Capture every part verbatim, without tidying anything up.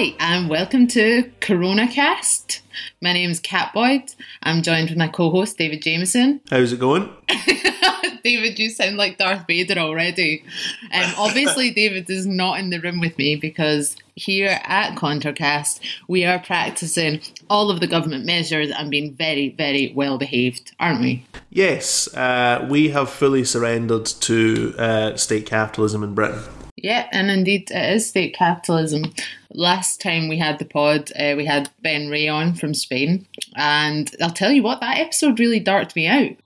Hi, and welcome to CoronaCast. My name's Cat Boyd. I'm joined with my co-host, David Jameson. How's it going? David, you sound like Darth Vader already. Um, obviously, David is not in the room with me because here at CoronaCast, we are practicing all of the government measures and being very, very well behaved, aren't we? Yes, uh, we have fully surrendered to uh, state capitalism in Britain. Yeah, and indeed it is state capitalism. Last time we had the pod, uh, we had Ben Ray on from Spain, and I'll tell you what, that episode really darked me out.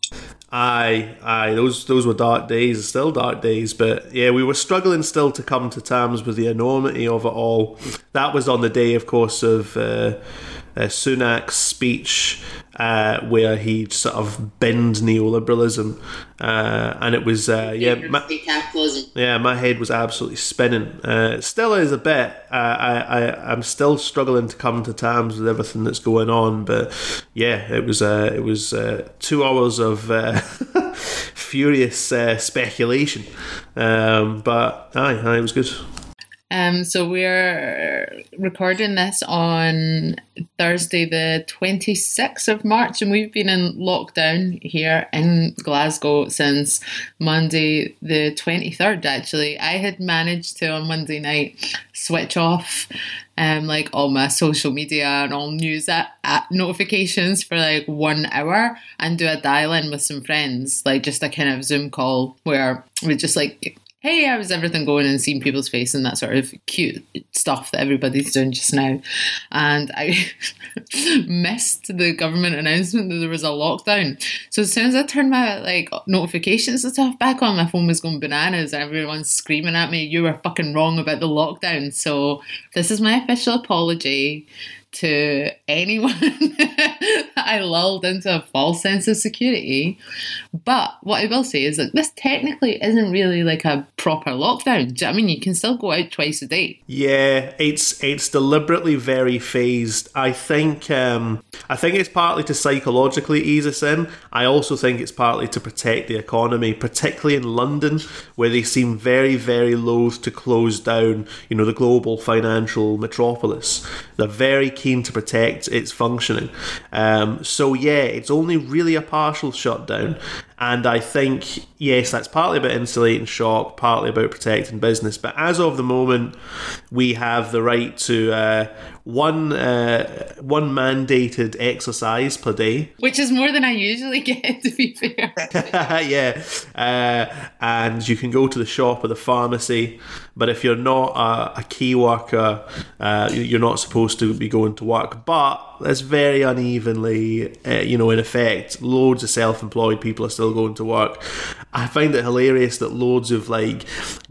Aye, aye, those those were dark days, still dark days, but yeah, we were struggling still to come to terms with the enormity of it all. That was on the day, of course, of uh, uh, Sunak's speech, uh, where he sort of binned neoliberalism, uh, and it was, uh, yeah, my, yeah, my head was absolutely spinning. Uh, it still is a bit. Uh, I, I, I'm still struggling to come to terms with everything that's going on, but yeah, it was, uh, it was uh, two hours of Uh, furious uh, speculation, um, but aye, aye, it was good. Um, so we're recording this on Thursday the twenty-sixth of March, and we've been in lockdown here in Glasgow since Monday the twenty-third, actually. I had managed to, on Monday night, switch off um, like all my social media and all news app, app notifications for like one hour and do a dial-in with some friends, like just a kind of Zoom call where we just like, hey, how's everything going, and seeing people's face and that sort of cute stuff that everybody's doing just now. And I missed the government announcement that there was a lockdown. So as soon as I turned my like notifications and stuff back on, my phone was going bananas and everyone's screaming at me, you were fucking wrong about the lockdown. So this is my official apology to anyone that I lulled into a false sense of security. But what I will say is that this technically isn't really like a proper lockdown. Do you know what I mean? You can still go out twice a day. Yeah, it's it's deliberately very phased. I think um, I think it's partly to psychologically ease us in. I also think it's partly to protect the economy, particularly in London, where they seem very, very loath to close down, you know, the global financial metropolis. They're very keen to protect its functioning. Um, so yeah, it's only really a partial shutdown. And I think, yes, that's partly about insulating shock, partly about protecting business. But as of the moment, we have the right to uh, one uh, one mandated exercise per day. Which is more than I usually get, to be fair. Yeah. Uh, and you can go to the shop or the pharmacy. But if you're not a, a key worker, uh, you're not supposed to be going to work. But that's very unevenly, uh, you know, in effect. Loads of self-employed people are still going to work. I find it hilarious that loads of like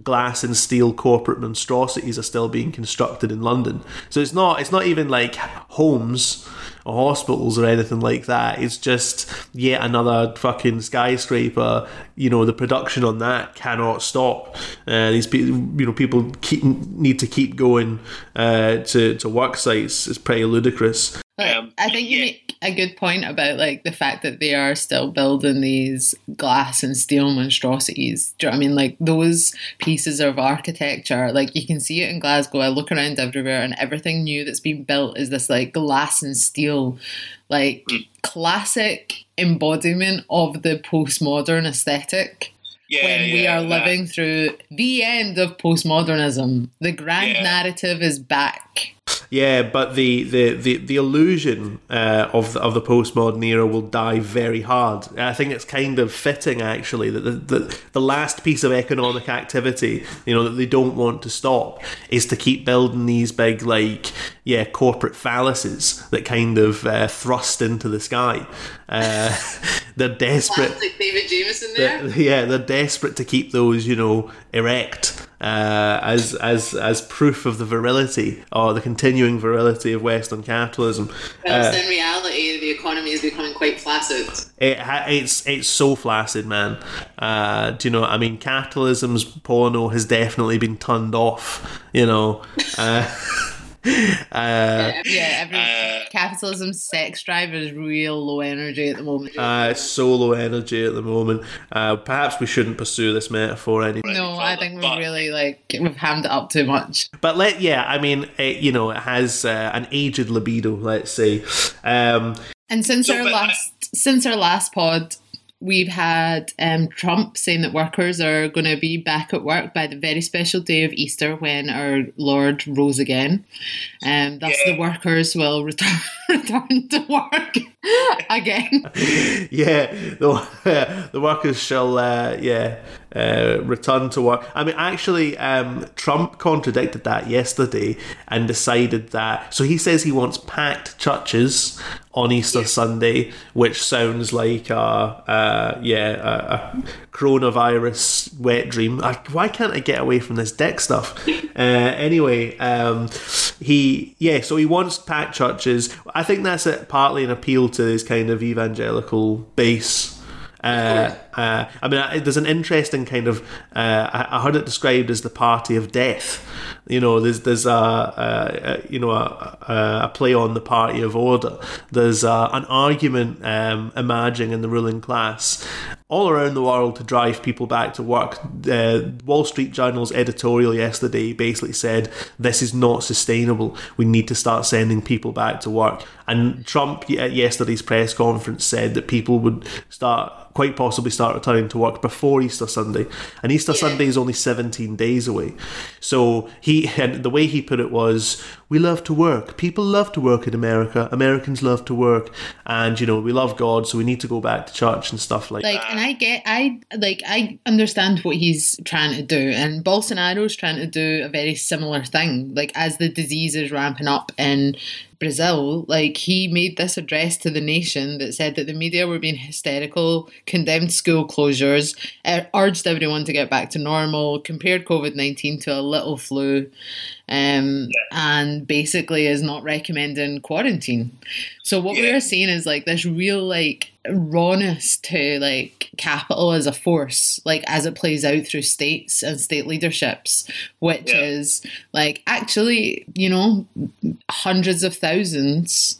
glass and steel corporate monstrosities are still being constructed in London. So it's not, it's not even like homes or hospitals or anything like that. It's just yet another fucking skyscraper. You know, the production on that cannot stop. Uh, these people, you know, people keep, need to keep going uh, to to work sites. It's pretty ludicrous. Um, I think you make a good point about like the fact that they are still building these glass and steel monstrosities. Do you know what I mean? Like those pieces of architecture, like you can see it in Glasgow. I look around everywhere and everything new that's been built is this like glass and steel, like mm. classic embodiment of the postmodern aesthetic. Yeah, when yeah, we are that. living through the end of postmodernism. The grand yeah. narrative is back. Yeah, but the the, the, the illusion uh, of, the, of the postmodern era will die very hard. I think it's kind of fitting, actually, that the, the, the last piece of economic activity, you know, that they don't want to stop is to keep building these big, like, yeah, corporate phalluses that kind of uh, thrust into the sky. Uh, they're desperate. Classic David Jameson there. They're, yeah, they're desperate to keep those, you know, erect uh, as as as proof of the virility or the continuing virility of Western capitalism. But uh, in reality, the economy is becoming quite flaccid. It ha- it's it's so flaccid, man. Uh, do you know? I mean, capitalism's porno has definitely been turned off. You know. Uh, Uh, yeah, every, uh, capitalism's sex drive is real low energy at the moment. Uh, it's so low energy at the moment. Uh, perhaps we shouldn't pursue this metaphor anymore. No, I think we've really, like, we've hammed it up too much. But, let, yeah, I mean, it, you know, it has uh, an aged libido, let's say. Um, and since so our last I- since our last pod... We've had um, Trump saying that workers are going to be back at work by the very special day of Easter when our Lord rose again. Um, thus yeah. the workers will return, return to work again. Yeah, the, uh, the workers shall, uh, yeah, uh, return to work. I mean, actually, um, Trump contradicted that yesterday and decided that... So he says he wants packed churches on Easter yeah. Sunday, which sounds like a uh, yeah a, a coronavirus wet dream. I, why can't I get away from this dick stuff? Uh, anyway, um, he yeah, so he wants packed churches. I think that's it, partly an appeal to his kind of evangelical base. Uh, uh, I mean, there's an interesting kind of. Uh, I, I heard it described as the party of death. You know, there's there's a, a, a you know a, a play on the party of order. There's a, an argument um, emerging in the ruling class all around the world to drive people back to work. Uh, Wall Street Journal's editorial yesterday basically said this is not sustainable. We need to start sending people back to work. And Trump at yesterday's press conference said that people would start. Quite possibly start returning to work before Easter Sunday, and Easter yeah. Sunday is only seventeen days away. So he, and the way he put it was, we love to work. People love to work in America. Americans love to work, and you know we love God, so we need to go back to church and stuff like. Like, that. And I get, I like, I understand what he's trying to do, and Bolsonaro's trying to do a very similar thing. Like, as the disease is ramping up in Brazil, like, he made this address to the nation that said that the media were being hysterical, condemned school closures, uh, urged everyone to get back to normal, compared COVID nineteen to a little flu, um, and basically is not recommending quarantine. So what yeah. we are seeing is, like, this real, like, rawness to, like, capital as a force, like, as it plays out through states and state leaderships, which yeah. is, like, actually, you know, hundreds of thousands...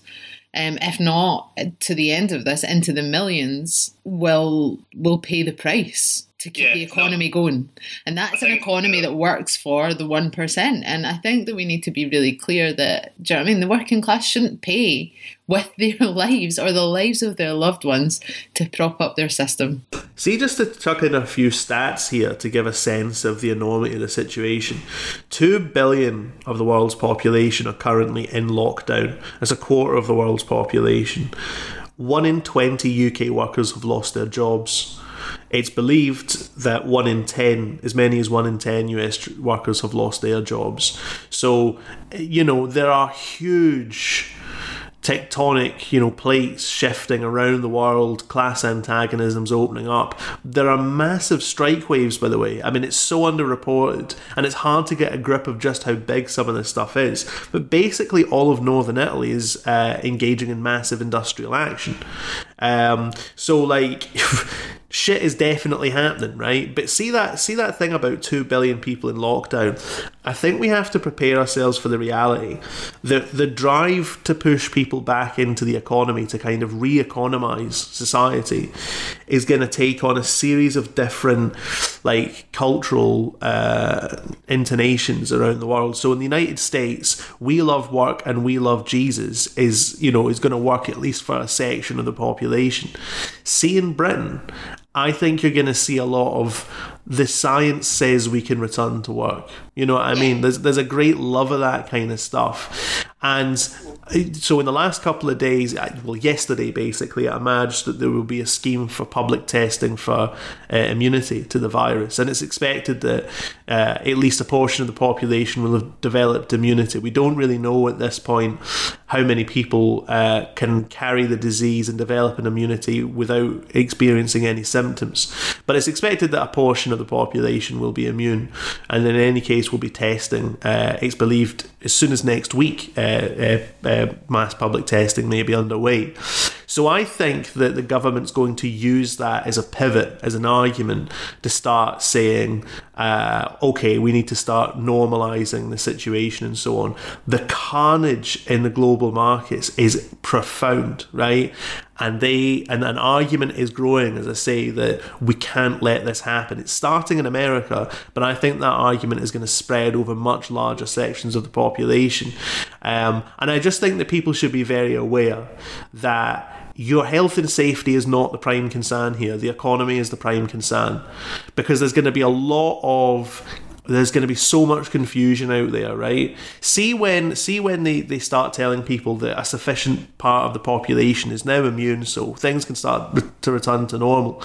Um, if not to the end of this, into the millions, will will pay the price to keep yeah, the economy no. going. And that's an economy that works for the one percent. And I think that we need to be really clear that, do you know what I mean? The working class shouldn't pay with their lives or the lives of their loved ones to prop up their system. See, just to chuck in a few stats here to give a sense of the enormity of the situation. Two billion of the world's population are currently in lockdown. That's a quarter of the world's population. One in twenty U K workers have lost their jobs. It's believed that one in ten, as many as one in ten U S workers have lost their jobs. So, you know, there are huge tectonic, you know, plates shifting around the world, class antagonisms opening up. There are massive strike waves, by the way. I mean, it's so underreported, and it's hard to get a grip of just how big some of this stuff is. But basically, all of northern Italy is uh, engaging in massive industrial action. Um, so, like... Shit is definitely happening, right? But see that see that thing about two billion people in lockdown? I think we have to prepare ourselves for the reality. The the drive to push people back into the economy, to kind of re-economize society, is going to take on a series of different, like, cultural uh, intonations around the world. So in the United States, we love work and we love Jesus is, you know, is going to work at least for a section of the population. See in Britain... I think you're going to see a lot of the science says we can return to work. You know what I mean? There's there's a great love of that kind of stuff. And so in the last couple of days, well, yesterday basically, I emerged that there will be a scheme for public testing for uh, immunity to the virus. And it's expected that uh, at least a portion of the population will have developed immunity. We don't really know at this point how many people uh, can carry the disease and develop an immunity without experiencing any symptoms. But it's expected that a portion of the population will be immune. And in any case, we'll be testing. Uh, it's believed as soon as next week, uh, uh, uh, uh, mass public testing may be underway. So I think that the government's going to use that as a pivot, as an argument to start saying, uh, okay, we need to start normalising the situation and so on. The carnage in the global markets is profound, right? And they and an argument is growing, as I say, that we can't let this happen. It's starting in America, but I think that argument is going to spread over much larger sections of the population. Um, and I just think that people should be very aware that your health and safety is not the prime concern here. The economy is the prime concern, because there's going to be a lot of... There's going to be so much confusion out there, right? See when see when they, they start telling people that a sufficient part of the population is now immune, so things can start to return to normal.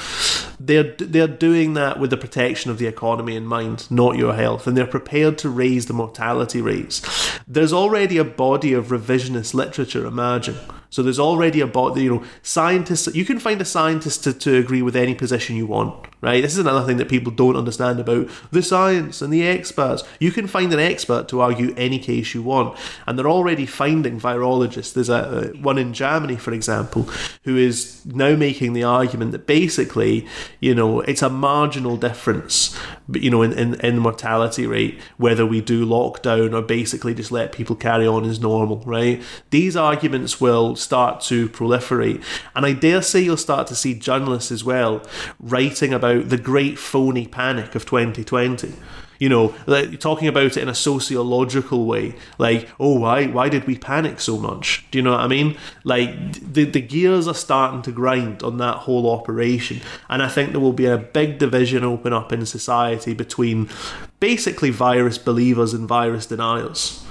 They're, they're doing that with the protection of the economy in mind, not your health, and they're prepared to raise the mortality rates. There's already a body of revisionist literature emerging. So there's already a body, you know, scientists, you can find a scientist to, to agree with any position you want, right? This is another thing that people don't understand about the science and the experts. You can find an expert to argue any case you want, and they're already finding virologists. There's a, a one in Germany, for example, who is now making the argument that basically, you know, it's a marginal difference, you know, in, in, in the mortality rate, whether we do lockdown or basically just let people carry on as normal, right? These arguments will start to proliferate, and I dare say you'll start to see journalists as well writing about the great phony panic of twenty twenty. You know, like, talking about it in a sociological way, like, oh, why why did we panic so much? Do you know what I mean? Like, the, the gears are starting to grind on that whole operation, and I think there will be a big division open up in society between basically virus believers and virus deniers.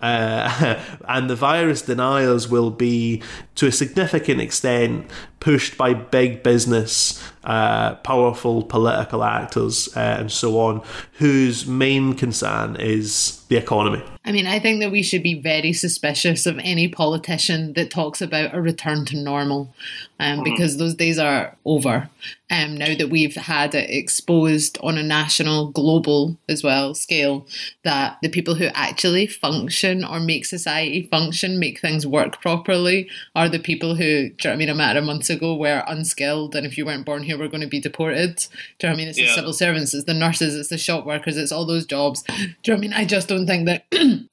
Uh, and the virus deniers will be, to a significant extent, pushed by big business, uh, powerful political actors, uh, and so on, whose main concern is the economy. I mean, I think that we should be very suspicious of any politician that talks about a return to normal, um, mm-hmm. because those days are over. Um, now that we've had it exposed on a national, global as well scale, that the people who actually function or make society function, make things work properly, are the people who, do you know what I mean, a matter of months ago were unskilled, and if you weren't born here, we're going to be deported. Do you know what I mean? It's yeah. the civil servants, it's the nurses, it's the shop workers, it's all those jobs. Do you know what I mean? I just don't think that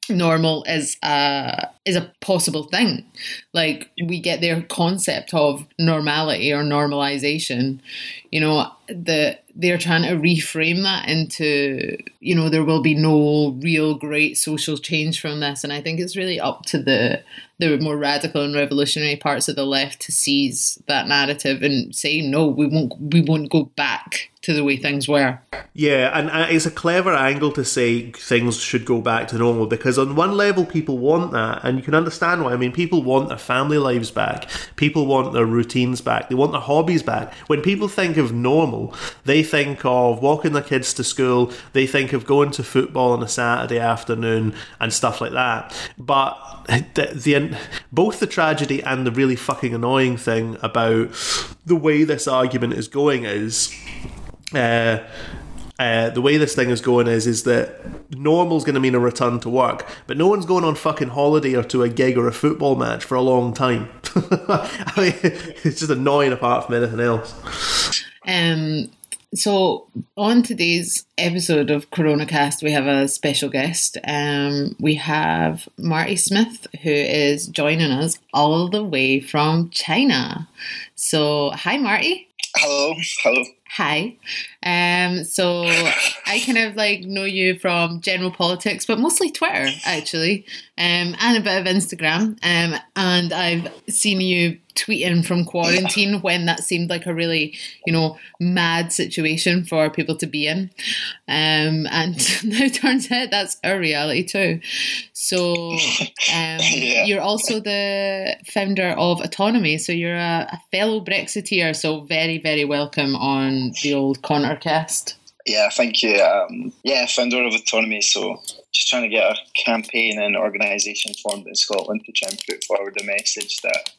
normal is a, is a possible thing. Like, we get their concept of normality or normalization. You know, the they're trying to reframe that into, you know, there will be no real great social change from this. And I think it's really up to the the more radical and revolutionary parts of the left to seize that narrative and say, no, we won't we won't go back to the way things were. Yeah, and it's a clever angle to say things should go back to normal, because on one level people want that, and you can understand why. I mean, people want their family lives back, people want their routines back, they want their hobbies back. When people think of normal, they think of walking their kids to school, they think of going to football on a Saturday afternoon and stuff like that. But the, the both the tragedy and the really fucking annoying thing about the way this argument is going is... Uh, uh, the way this thing is going is is that normal's going to mean a return to work, but no one's going on fucking holiday or to a gig or a football match for a long time. I mean, it's just annoying apart from anything else. Um. So on today's episode of CoronaCast, we have a special guest. Um, we have Marty Smith, who is joining us all the way from China. So hi, Marty. Hello. Hello. Hi. Um, so I kind of like know you from general politics, but mostly Twitter, actually, um, and a bit of Instagram. Um, and I've seen you tweeting from quarantine when that seemed like a really, you know, mad situation for people to be in. Um, and now it turns out that's our reality too. So um, yeah. You're also the founder of Autonomy. So you're a, a fellow Brexiteer. So very, very welcome on the old CoronaCast. Yeah, thank you. Um, yeah, founder of Autonomy, so just trying to get a campaign and organisation formed in Scotland to try and put forward a message that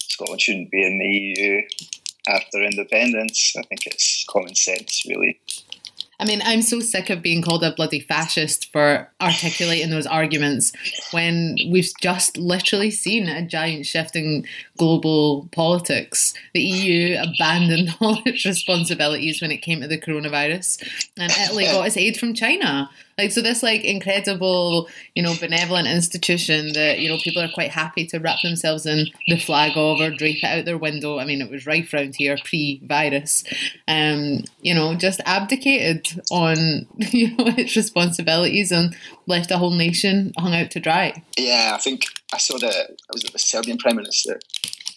Scotland shouldn't be in the E U after independence. I think it's common sense, really. I mean, I'm so sick of being called a bloody fascist for articulating those arguments when we've just literally seen a giant shift in global politics. The E U abandoned all its responsibilities when it came to the coronavirus, and Italy got its aid from China. Like, so this, like, incredible, you know, benevolent institution that, you know, people are quite happy to wrap themselves in the flag of or drape it out their window. I mean, it was rife round here pre-virus, um, you know, just abdicated on, you know, its responsibilities and left a whole nation hung out to dry. Yeah, I think I saw the, I was at the Serbian Prime Minister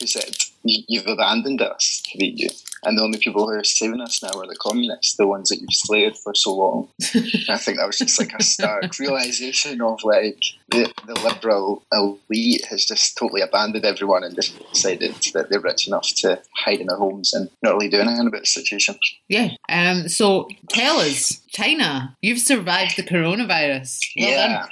who said, you've abandoned us, the E U. And the only people who are saving us now are the communists, the ones that you've slayed for so long. I think that was just like a stark realisation of like the, the liberal elite has just totally abandoned everyone and just decided that they're rich enough to hide in their homes and not really do anything about the situation. Yeah. Um. So tell us, China, you've survived the coronavirus. Well yeah. Done.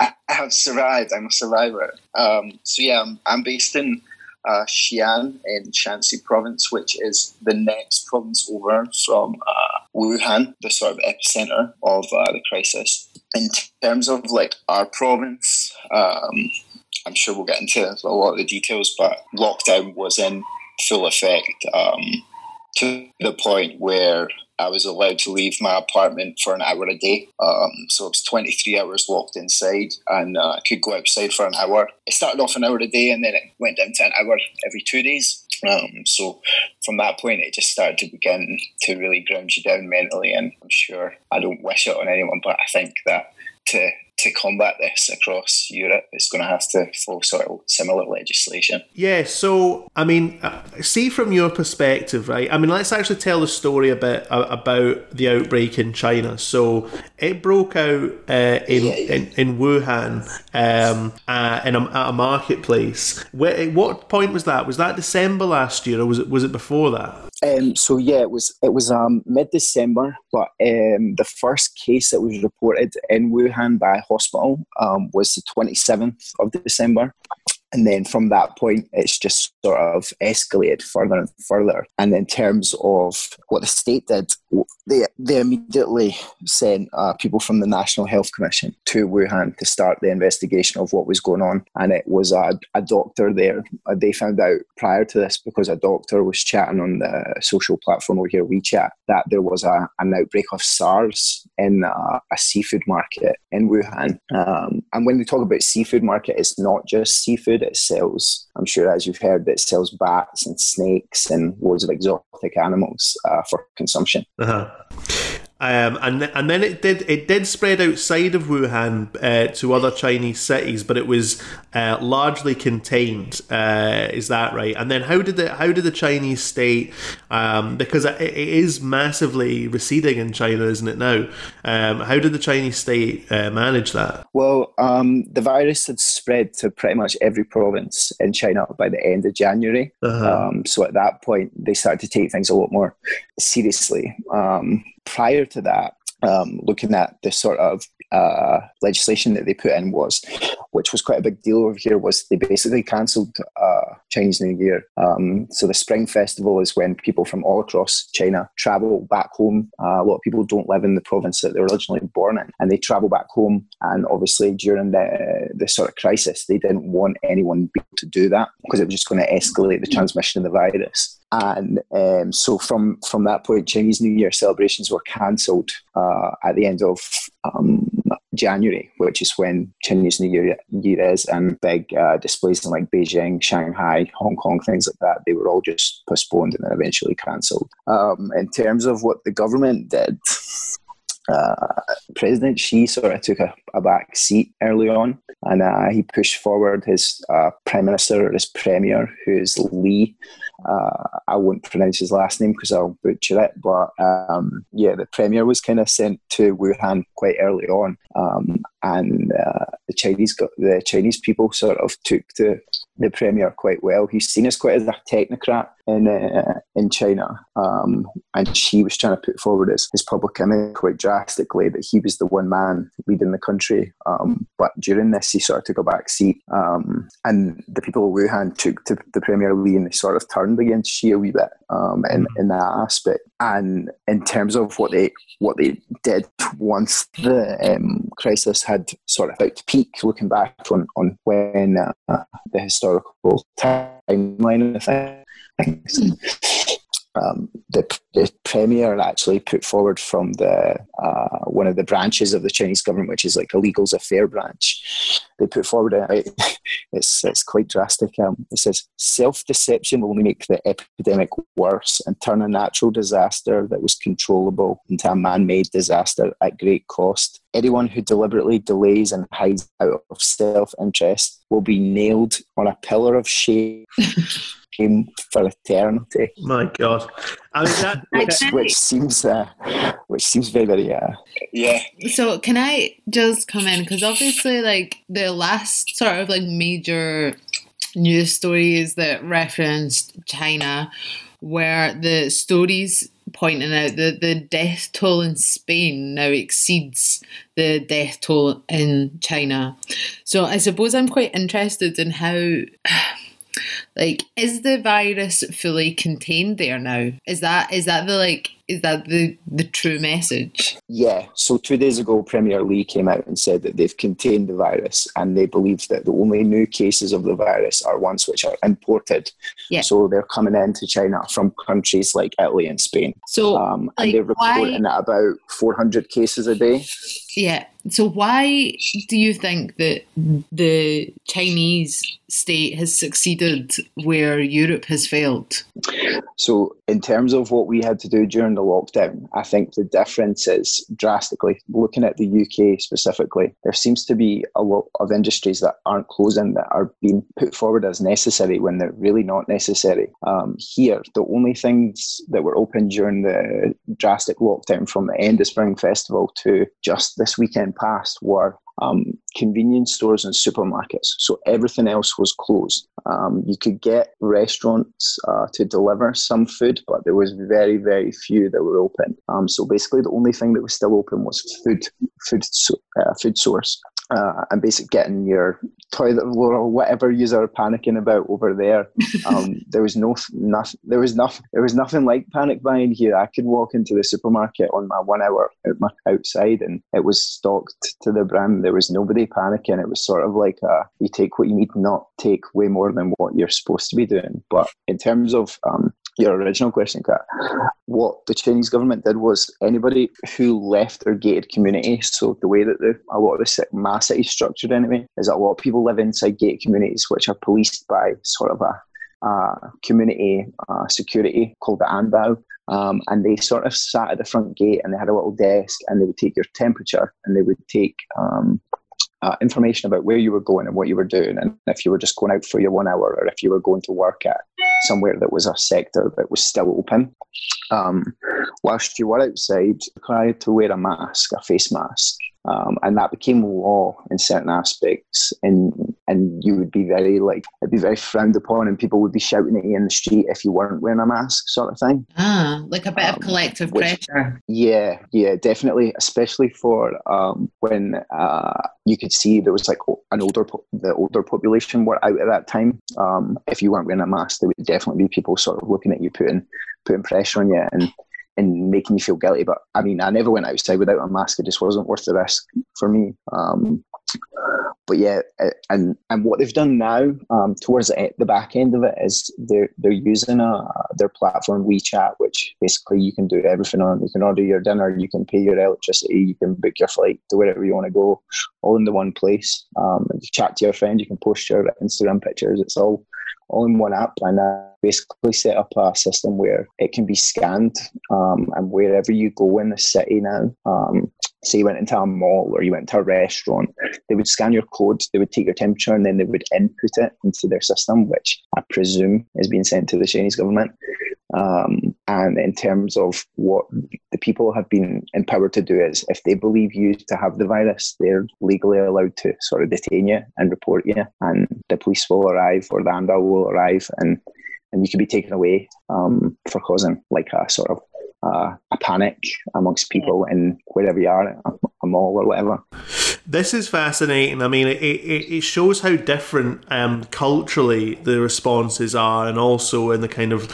I, I have survived. I'm a survivor. Um. So yeah, I'm, I'm based in Uh, Xi'an in Shanxi province, which is the next province over from uh, Wuhan, the sort of epicenter of uh, the crisis. In terms of like our province, um, I'm sure we'll get into a lot of the details, but lockdown was in full effect um, to the point where I was allowed to leave my apartment for an hour a day. Um, so it was twenty-three hours locked inside, and I uh, could go outside for an hour. It started off an hour a day and then it went down to an hour every two days. Um, so from that point, it just started to begin to really ground you down mentally. And I'm sure I don't wish it on anyone, but I think that to to combat this across Europe, it's going to have to follow sort of similar legislation. Yeah, so, I mean, see from your perspective, right? I mean, let's actually tell the story a bit about the outbreak in China. So it broke out uh, in, in in Wuhan um, uh, in a, at a marketplace. Where, at what point was that? Was that December last year or was it was it before that? Um, so yeah, it was it was um, mid-December, but um, the first case that was reported in Wuhan by hospital um, was the twenty-seventh of December, and then from that point it's just sort of escalated further and further. And in terms of what the state did, they they immediately sent uh, people from the National Health Commission to Wuhan to start the investigation of what was going on. And it was a, a doctor there. They found out prior to this because a doctor was chatting on the social platform over here, WeChat, that there was a, an outbreak of SARS in a, a seafood market in Wuhan. Um, and when they talk about seafood market, it's not just seafood. It sells, I'm sure as you've heard, it sells bats and snakes and loads of exotic animals uh, for consumption. Uh-huh. Um, and th- and then it did it did spread outside of Wuhan uh, to other Chinese cities, but it was uh, largely contained. Uh, is that right? And then how did the how did the Chinese state? Um, because it, it is massively receding in China, isn't it now? Um, how did the Chinese state uh, manage that? Well, um, the virus had spread to pretty much every province in China by the end of January. Uh-huh. Um, so at that point, they started to take things a lot more seriously. Um, Prior to that, um, looking at the sort of uh, legislation that they put in was, which was quite a big deal over here, was they basically cancelled uh, Chinese New Year. Um, so the Spring Festival is when people from all across China travel back home. Uh, a lot of people don't live in the province that they were originally born in, and they travel back home. And obviously during the, the sort of crisis, they didn't want anyone to do that because it was just going to escalate the transmission of the virus. And um, so from, from that point, Chinese New Year celebrations were cancelled uh, at the end of um, January, which is when Chinese New Year, year is, and big uh, displays in like Beijing, Shanghai, Hong Kong, things like that, they were all just postponed and then eventually cancelled. Um, in terms of what the government did... Uh, President Xi sort of took a, a back seat early on, and uh, he pushed forward his uh, prime minister, or his premier, who is Li. Uh, I won't pronounce his last name because I'll butcher it, but um, yeah, the premier was kind of sent to Wuhan quite early on. Um, and uh, the Chinese the Chinese people sort of took to the premier quite well. He's seen as quite as a technocrat in uh, in China, um, and she was trying to put forward his, his public image quite drastically, that he was the one man leading the country. Um, but during this, he sort of took a back seat, um, and the people of Wuhan took to the Premier Li, and they sort of turned against Xi a wee bit um, in, in that aspect. And in terms of what they what they did once the um, crisis had sort of out to peak, looking back on, on when uh, the historical timeline of things, um, the, the premier actually put forward from the uh, one of the branches of the Chinese government, which is like a legal's affair branch. They put forward a, it's it's quite drastic. Um, it says self-deception will only make the epidemic worse and turn a natural disaster that was controllable into a man-made disaster at great cost. Anyone who deliberately delays and hides out of self-interest will be nailed on a pillar of shame for eternity. My God, I mean, that, which, which seems uh, which seems very very uh, yeah. So can I just come in, because obviously, like, the last sort of like major news stories that referenced China were the stories pointing out that the death toll in Spain now exceeds the death toll in China. So I suppose I'm quite interested in how. Like, is the virus fully contained there now? Is that is that the like is that the, the true message? Yeah. So two days ago, Premier Li came out and said that they've contained the virus, and they believe that the only new cases of the virus are ones which are imported. Yeah. So they're coming into China from countries like Italy and Spain. So um, and like, they're reporting why... at about four hundred cases a day. Yeah. So why do you think that the Chinese state has succeeded where Europe has failed? So in terms of what we had to do during the lockdown, I think the difference is drastically. Looking at the U K specifically, there seems to be a lot of industries that aren't closing, that are being put forward as necessary when they're really not necessary. Um, here, the only things that were open during the drastic lockdown from the end of Spring Festival to just this weekend past were um, convenience stores and supermarkets. So everything else was closed. Um, you could get restaurants uh, to deliver some food, but there was very, very few that were open. Um, so basically the only thing that was still open was food, food, uh, food source. Uh, and basically getting your toilet roll or whatever yous are panicking about over there. Um, there was no, nothing, there was nothing, there was nothing like panic buying here. I could walk into the supermarket on my one hour outside and it was stocked to the brim. There was nobody panicking. It was sort of like a, you take what you need, not take way more than what you're supposed to be doing. But in terms of um, your original question, Kat, what the Chinese government did was anybody who left their gated community, so the way that the, a lot of the mass city structured anyway, is that a lot of people live inside gated communities which are policed by sort of a uh, community uh, security called the Anbao. Um, and they sort of sat at the front gate and they had a little desk and they would take your temperature and they would take... Um, Uh, information about where you were going and what you were doing, and if you were just going out for your one hour or if you were going to work at somewhere that was a sector that was still open. Um, whilst you were outside, you required to wear a mask, a face mask, um, and that became law in certain aspects, and and you would be very, like, it'd be very frowned upon and people would be shouting at you in the street if you weren't wearing a mask, sort of thing. Ah, like a bit um, of collective which, pressure. Yeah, yeah, definitely, especially for um, when... Uh, you could see there was like an older, the older population were out at that time. Um, if you weren't wearing a mask, there would definitely be people sort of looking at you, putting, putting pressure on you and, and making you feel guilty. But I mean, I never went outside without a mask. It just wasn't worth the risk for me. Um, but yeah, and, and what they've done now um, towards the back end of it is they're, they're using a, their platform WeChat, which basically you can do everything on. You can order your dinner, you can pay your electricity, you can book your flight to wherever you want to go, all in the one place. Um, you chat to your friend, you can post your Instagram pictures. It's all all in one app, and I basically set up a system where it can be scanned um, and wherever you go in the city now, um, say you went into a mall or you went to a restaurant, they would scan your code, they would take your temperature and then they would input it into their system, which I presume is being sent to the Chinese government. Um, And in terms of what the people have been empowered to do is, if they believe you to have the virus, they're legally allowed to sort of detain you and report you, and the police will arrive or the Anbao will arrive, and, and you can be taken away um, for causing like a sort of uh, a panic amongst people in wherever you are, a mall or whatever. This is fascinating. I mean, it, it, it shows how different um, culturally the responses are, and also in the kind of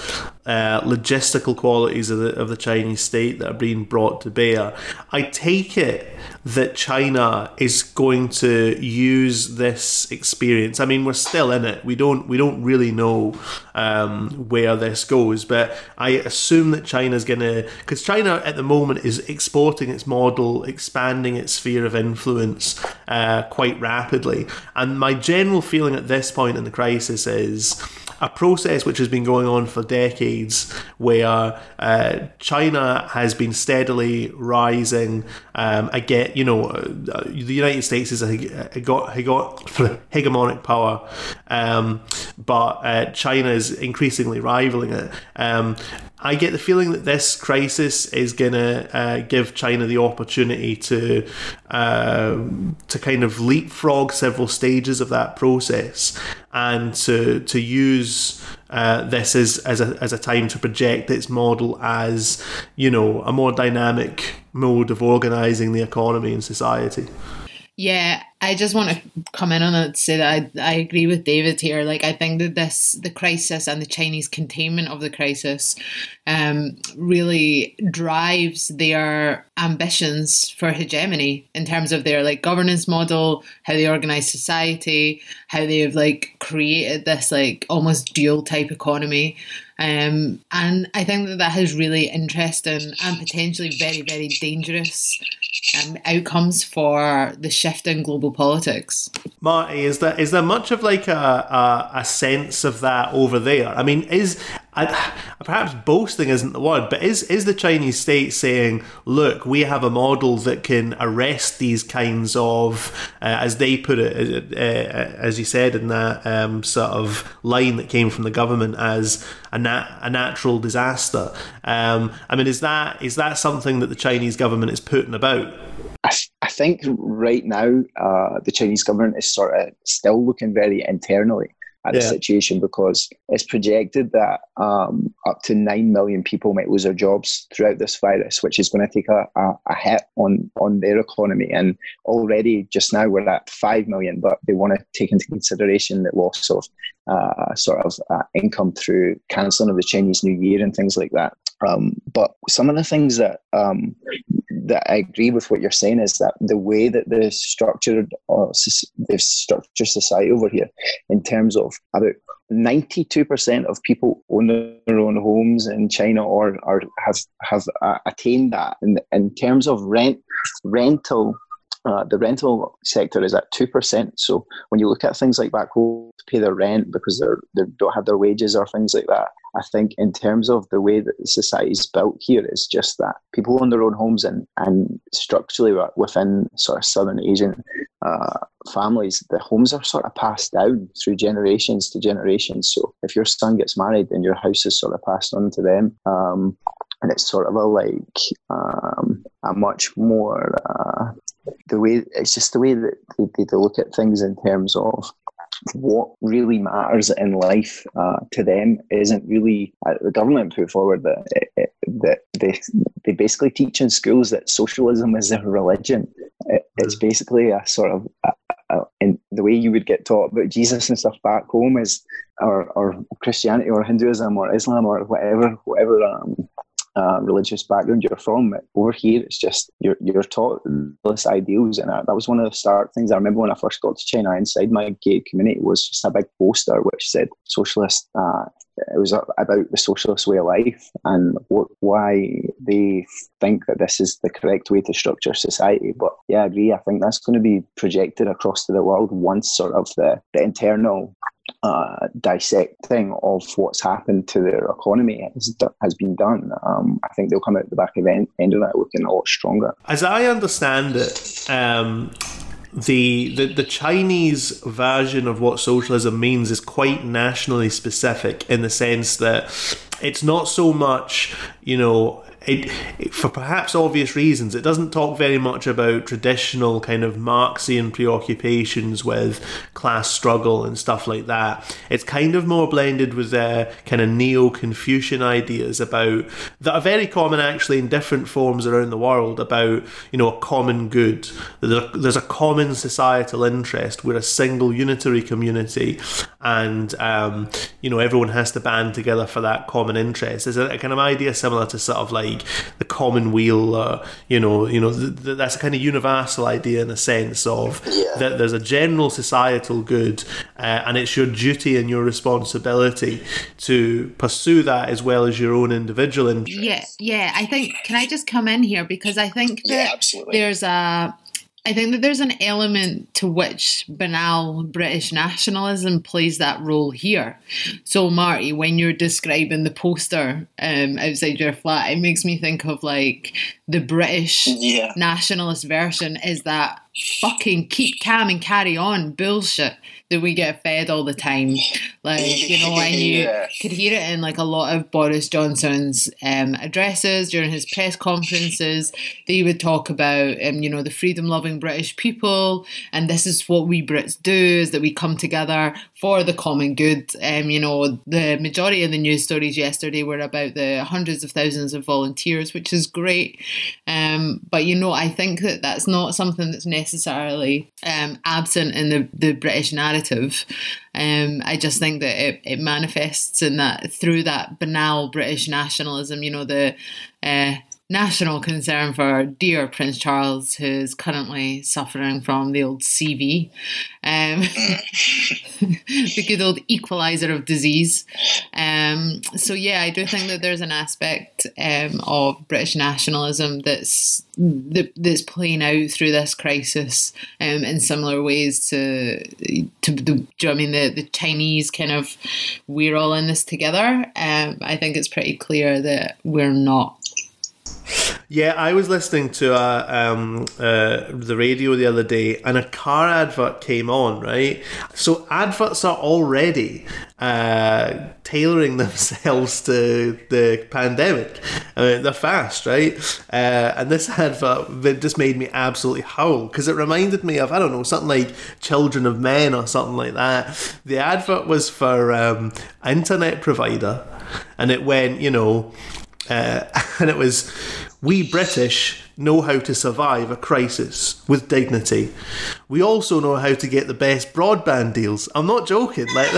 uh, logistical qualities of the, of the Chinese state that are being brought to bear. I take it that China is going to use this experience. I mean, we're still in it. We don't we don't really know um, where this goes, but I assume that China's going to, because China at the moment is exporting its model, expanding its sphere of influence Uh, quite rapidly. And my general feeling at this point in the crisis is a process which has been going on for decades, where uh, China has been steadily rising. Um, I get, you know, uh, the United States is a, a got, a got hegemonic power, um, but uh, China is increasingly rivaling it. Um, I get the feeling that this crisis is going to uh, give China the opportunity to uh, to kind of leapfrog several stages of that process, and to to use uh, this as as a as a time to project its model as, you know, a more dynamic mode of organising the economy and society. Yeah, I just want to come in on it to say that I, I agree with David here. Like, I think that this, the crisis and the Chinese containment of the crisis um, really drives their ambitions for hegemony in terms of their, like, governance model, how they organise society, how they've, like, created this, like, almost dual-type economy. Um, and I think that that has really interesting and potentially very, very dangerous um, outcomes for the shift in global politics. Marty, is there is there much of like a a, a sense of that over there? I mean, is I, perhaps boasting isn't the word, but is is the Chinese state saying, look, we have a model that can arrest these kinds of, uh, as they put it, uh, as you said in that um, sort of line that came from the government, as a, nat- a natural disaster. Um, I mean, is that is that something that the Chinese government is putting about? I, th- I think right now uh, the Chinese government is sort of still looking very internally at yeah. the situation, because it's projected that um, up to nine million people might lose their jobs throughout this virus, which is going to take a, a, a hit on, on their economy. And already just now we're at five million, but they want to take into consideration that loss of uh, sort of uh, income through cancelling of the Chinese New Year and things like that. Um, but some of the things that um, that I agree with what you're saying is that the way that the structured or they've structured society over here, in terms of about ninety-two percent of people own their own homes in China, or, or have have uh, attained that. And in terms of rent, rental, uh, the rental sector is at two percent. So when you look at things like that, who pay their rent because they're, they don't have their wages or things like that. I think in terms of the way that society is built here, it's just that people own their own homes, and, and structurally within sort of Southern Asian uh, families, the homes are sort of passed down through generations to generations. So if your son gets married, then your house is sort of passed on to them. Um, and it's sort of a like um, a much more, uh, the way it's just the way that they, they look at things in terms of what really matters in life uh, to them isn't really uh, the government put forward that it, it, that they they basically teach in schools that socialism is a religion. It, it's basically a sort of a, a, and the way you would get taught about Jesus and stuff back home is, or or Christianity or Hinduism or Islam or whatever whatever. Um, Uh, religious background you're from. Over here, it's just you're you're taught those ideals, and I, that was one of the stark things. I remember when I first got to China, inside my gay community was just a big poster which said socialist. Uh, it was about the socialist way of life and what why they think that this is the correct way to structure society. But yeah, I agree. I think that's going to be projected across to the world once sort of the, the internal Uh, dissecting of what's happened to their economy has, has been done. Um, I think they'll come out the back end, end of that looking a lot stronger. As I understand it, um, the, the the Chinese version of what socialism means is quite nationally specific, in the sense that it's not so much, you know, It, it, for perhaps obvious reasons, it doesn't talk very much about traditional kind of Marxian preoccupations with class struggle and stuff like that. It's kind of more blended with uh, kind of neo-Confucian ideas about, that are very common actually in different forms around the world, about, you know, a common good. There's a, there's a common societal interest. We're a single unitary community, and um, you know, everyone has to band together for that common interest. There's a, a kind of idea similar to sort of like the common wheel, uh, you know, you know, th- th- that's a kind of universal idea, in a sense of yeah. that there's a general societal good, uh, and it's your duty and your responsibility to pursue that as well as your own individual interests. Yeah, yeah. I think, can I just come in here, because I think that yeah, there's a, I think that there's an element to which banal British nationalism plays that role here. So, Marty, when you're describing the poster um, outside your flat, it makes me think of, like, the British yeah. nationalist version is that fucking keep calm and carry on bullshit that we get fed all the time. Like, you know, and you yeah. could hear it in, like, a lot of Boris Johnson's um, addresses during his press conferences, that he would talk about, um, you know, the freedom-loving British people, and this is what we Brits do, is that we come together for the common good. Um, you know, the majority of the news stories yesterday were about the hundreds of thousands of volunteers, which is great. Um, but, you know, I think that that's not something that's necessarily um, absent in the, the British narrative. Um, I just think that it, it manifests in that, through that banal British nationalism, you know, the uh, national concern for dear Prince Charles, who's currently suffering from the old C V, um, the good old equaliser of disease. Um, so yeah, I do think that there's an aspect um, of British nationalism that's that's playing out through this crisis um, in similar ways to to the, do you know what I mean, the, the Chinese kind of we're all in this together. Um, I think it's pretty clear that we're not. Yeah, I was listening to uh, um, uh, the radio the other day, and a car advert came on, right? So adverts are already uh, tailoring themselves to the pandemic. I mean, they're fast, right? Uh, and this advert, it just made me absolutely howl, because it reminded me of, I don't know, something like Children of Men or something like that. The advert was for um, internet provider, and it went, you know... Uh, and it was, we British know how to survive a crisis with dignity. We also know how to get the best broadband deals. I'm not joking. Like,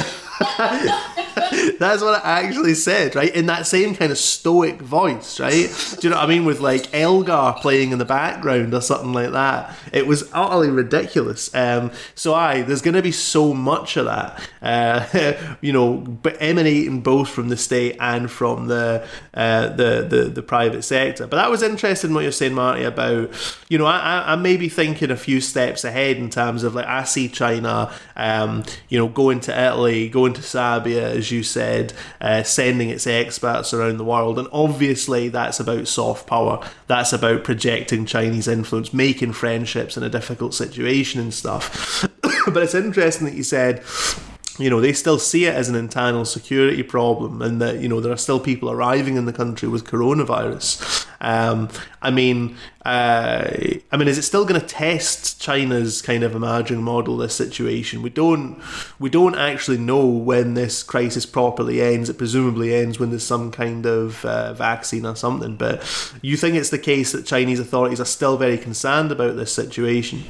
that's what it actually said, right? In that same kind of stoic voice, right? Do you know what I mean? With like Elgar playing in the background or something like that. It was utterly ridiculous. Um, so aye, there's going to be so much of that, uh, you know, emanating both from the state and from the, uh, the the the private sector. But that was interesting what you're saying, Marty, about, you know, I, I may be thinking a few steps ahead in terms of, like, I see China, um, you know, going to Italy, going to Serbia, as you said, uh, sending its experts around the world. And obviously that's about soft power. That's about projecting Chinese influence, making friendships in a difficult situation and stuff. But it's interesting that you said, you know, they still see it as an internal security problem, and that, you know, there are still people arriving in the country with coronavirus. Um, I mean, uh, I mean, is it still going to test China's kind of emerging model, this situation? We don't, we don't actually know when this crisis properly ends. It presumably ends when there's some kind of uh, vaccine or something. But you think it's the case that Chinese authorities are still very concerned about this situation?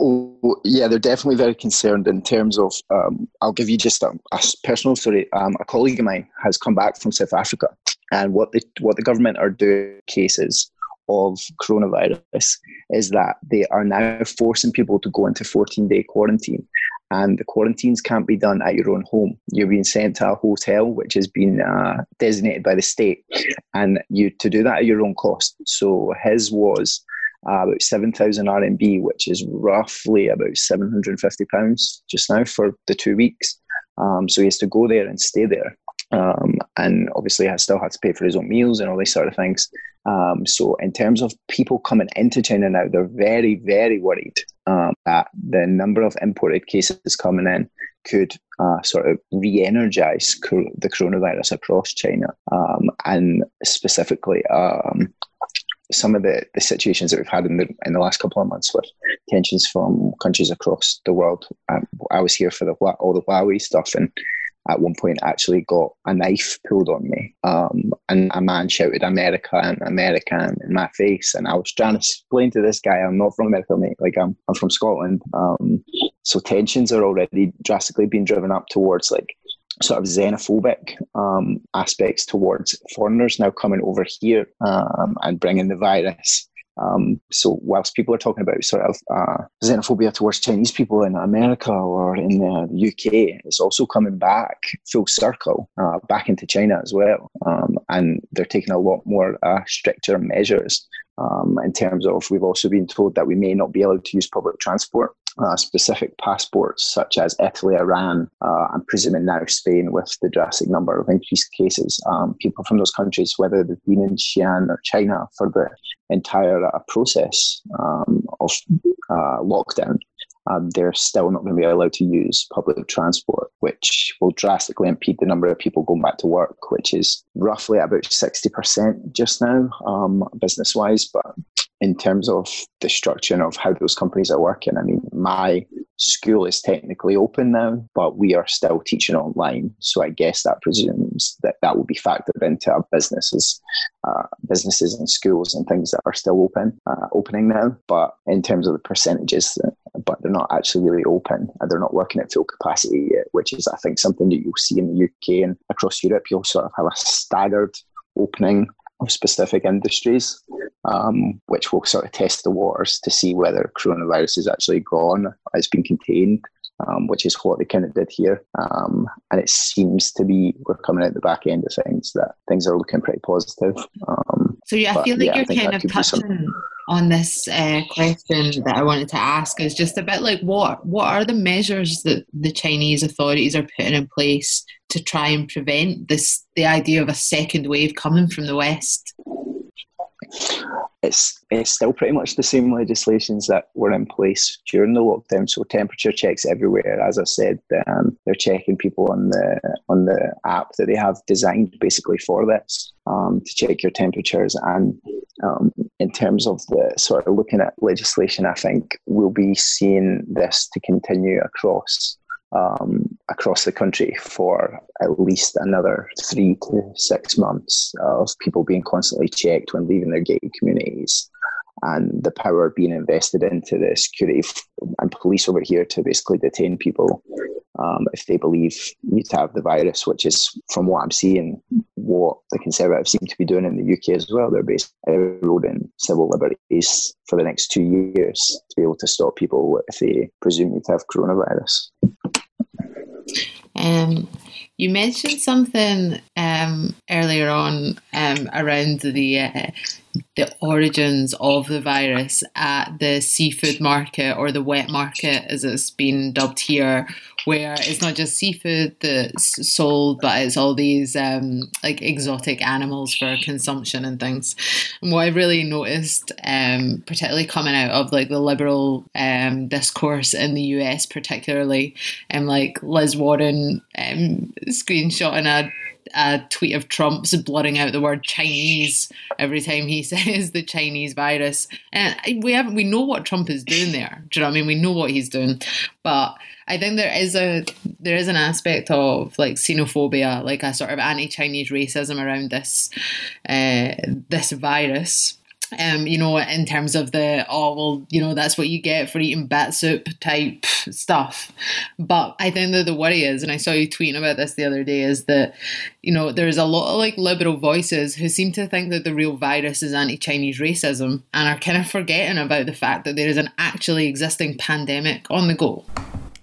Oh, yeah, they're definitely very concerned in terms of, um, I'll give you just a, a personal story. Um, a colleague of mine has come back from South Africa, and what the, what the government are doing in cases of coronavirus is that they are now forcing people to go into fourteen-day quarantine, and the quarantines can't be done at your own home. You're being sent to a hotel which has been uh, designated by the state, and you to do that at your own cost. So his was... Uh, about seven thousand R M B, which is roughly about seven hundred fifty pounds just now for the two weeks. Um, so he has to go there and stay there. um, and obviously has still had to pay for his own meals and all these sort of things. Um, so in terms of people coming into China now, they're very, very worried um, that the number of imported cases coming in could uh, sort of re-energize co- the coronavirus across China. Um, and specifically, um, some of the, the situations that we've had in the in the last couple of months with tensions from countries across the world. Um, I was here for the all the Huawei stuff, and at one point actually got a knife pulled on me. Um, and a man shouted, "America," and "American," in my face. And I was trying to explain to this guy, I'm not from America, mate. Like, I'm, I'm from Scotland. Um, so tensions are already drastically being driven up towards, like, sort of xenophobic um, aspects towards foreigners now coming over here um, and bringing the virus. Um, so whilst people are talking about sort of uh, xenophobia towards Chinese people in America or in the U K, it's also coming back full circle uh, back into China as well. Um, and they're taking a lot more uh, stricter measures um, in terms of, we've also been told that we may not be allowed to use public transport. Uh, specific passports such as Italy, Iran, uh, I'm presuming now Spain, with the drastic number of increased cases. Um, people from those countries, whether they've been in Xi'an or China for the entire uh, process um, of uh, lockdown, um, they're still not going to be allowed to use public transport, which will drastically impede the number of people going back to work, which is roughly about sixty percent just now, um, business-wise, but in terms of the structure of how those companies are working. I mean, my school is technically open now, but we are still teaching online. So I guess that presumes that that will be factored into our businesses, uh, businesses and schools and things that are still open, uh, opening now. But in terms of the percentages, but they're not actually really open and they're not working at full capacity yet, which is, I think, something that you'll see in the U K and across Europe. You'll sort of have a staggered opening of specific industries, um, which will sort of test the waters to see whether coronavirus is actually gone, has been contained, um, which is what they kind of did here. Um, and it seems to be, we're coming out the back end of things, that things are looking pretty positive. Um, so yeah, I feel like yeah, you're kind of touching on this uh, question that I wanted to ask, is just a bit like, what what are the measures that the Chinese authorities are putting in place to try and prevent this, the idea of a second wave coming from the West? It's it's still pretty much the same legislations that were in place during the lockdown. So temperature checks everywhere. As I said, um, they're checking people on the on the app that they have designed basically for this, um, to check your temperatures. And um, in terms of the sort of looking at legislation, I think we'll be seeing this to continue across um, across the country for at least another three to six months of people being constantly checked when leaving their gated communities, and the power being invested into the security and police over here to basically detain people um, if they believe you to have the virus, which is, from what I'm seeing, what the Conservatives seem to be doing in the U K as well. They're basically eroding civil liberties for the next two years to be able to stop people if they presume you to have coronavirus. Um, you mentioned something um, earlier on um, around the uh, the origins of the virus at the seafood market, or the wet market as it's been dubbed here, where it's not just seafood that's sold, but it's all these um, like exotic animals for consumption and things. And what I really noticed, um, particularly coming out of like the liberal um, discourse in the U S, particularly, and like Liz Warren um, screenshotting a a tweet of Trump's blurting out the word Chinese every time he says the Chinese virus. And we haven't, we know what Trump is doing there. Do you know what I mean? We know what he's doing. But I think there is a, there is an aspect of like xenophobia, like a sort of anti-Chinese racism around this, uh, this virus. Um, you know, in terms of the, oh, well, you know, that's what you get for eating bat soup type stuff. But I think that the worry is, and I saw you tweeting about this the other day, is that, you know, there's a lot of like liberal voices who seem to think that the real virus is anti-Chinese racism and are kind of forgetting about the fact that there is an actually existing pandemic on the go.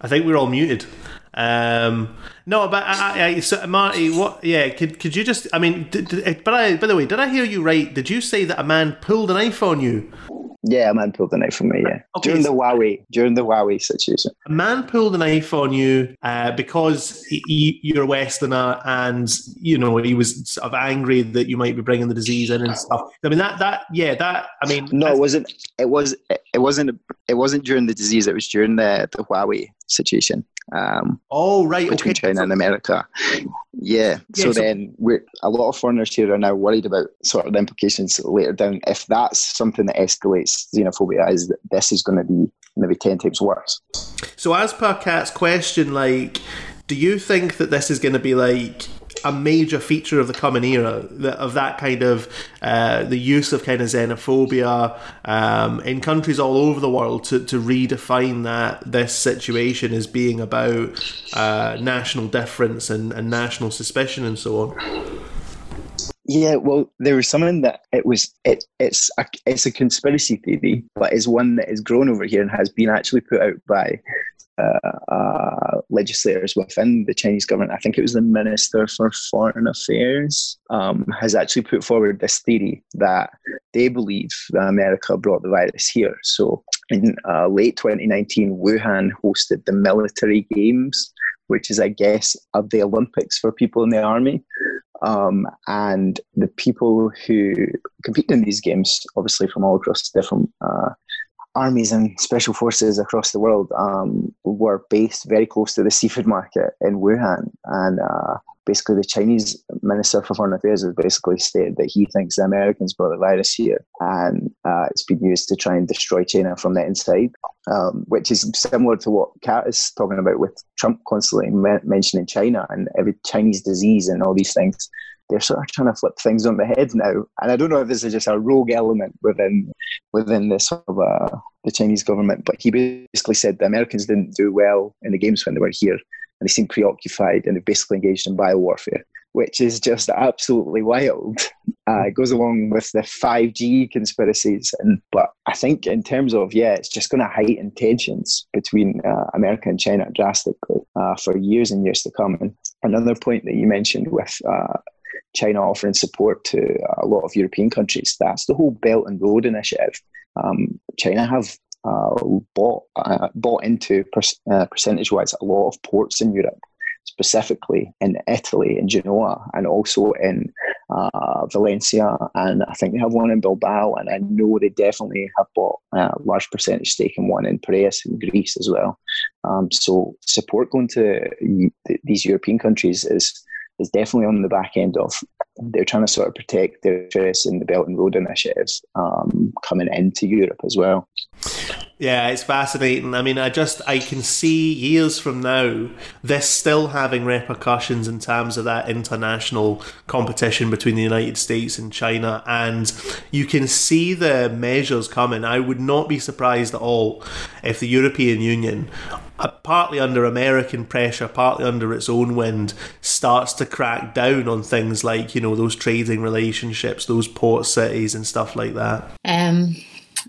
I think we're all muted. Um, no, but I, I, so Marty, what? Yeah, could could you just? I mean, did, did, but I, by the way, did I hear you right? Did you say that a man pulled a knife on you? Yeah, a man pulled a knife on me, yeah. Okay. During the Huawei, during the Huawei situation. A man pulled a knife on you uh, because he, you're a Westerner and, you know, he was sort of angry that you might be bringing the disease in and stuff. I mean, that, that yeah, that, I mean... No, it wasn't, it, was, it, wasn't, it wasn't during the disease, it was during the, the Huawei situation. Um, oh, right. Between okay. China and America. Yeah. yeah so, so then we're, a lot of foreigners here are now worried about sort of the implications later down. If that's something that escalates xenophobia, is that this is going to be maybe ten times worse. So as per Cat's question, like, do you think that this is going to be like a major feature of the coming era, of that kind of uh, the use of kind of xenophobia um, in countries all over the world to, to redefine that this situation as being about uh, national difference and, and national suspicion and so on? Yeah, well, there was something that it was it it's a, it's a conspiracy theory, but it's one that has grown over here and has been actually put out by Uh, uh, legislators within the Chinese government. I think it was the Minister for Foreign Affairs um, has actually put forward this theory that they believe that America brought the virus here. So in uh, late twenty nineteen, Wuhan hosted the military games, which is, I guess, of the Olympics for people in the army. Um, and the people who competed in these games, obviously from all across different uh armies and special forces across the world um, were based very close to the seafood market in Wuhan. And uh, basically the Chinese Minister for Foreign Affairs has basically stated that he thinks the Americans brought the virus here and uh, it's been used to try and destroy China from the inside, um, which is similar to what Kat is talking about with Trump constantly men- mentioning China and every Chinese disease and all these things. They're sort of trying to flip things on the head now. And I don't know if this is just a rogue element within within this sort of uh, the Chinese government, but he basically said the Americans didn't do well in the games when they were here, and they seemed preoccupied, and they basically engaged in biowarfare, which is just absolutely wild. Uh, it goes along with the five G conspiracies. And But I think in terms of, yeah, it's just going to heighten tensions between uh, America and China drastically uh, for years and years to come. And another point that you mentioned with... Uh, China offering support to a lot of European countries. That's the whole Belt and Road initiative. Um, China have uh, bought uh, bought into per- uh, percentage-wise a lot of ports in Europe, specifically in Italy, in Genoa, and also in uh, Valencia. And I think they have one in Bilbao, and I know they definitely have bought a large percentage stake in one in Piraeus in Greece as well. Um, so support going to these European countries is... is definitely on the back end of they're trying to sort of protect their interests in the Belt and Road initiatives um, coming into Europe as well. Yeah, it's fascinating. I mean, I just, I can see years from now, this still having repercussions in terms of that international competition between the United States and China. And you can see the measures coming. I would not be surprised at all if the European Union, partly under American pressure, partly under its own wind, starts to crack down on things like, you know, those trading relationships, those port cities and stuff like that. Um.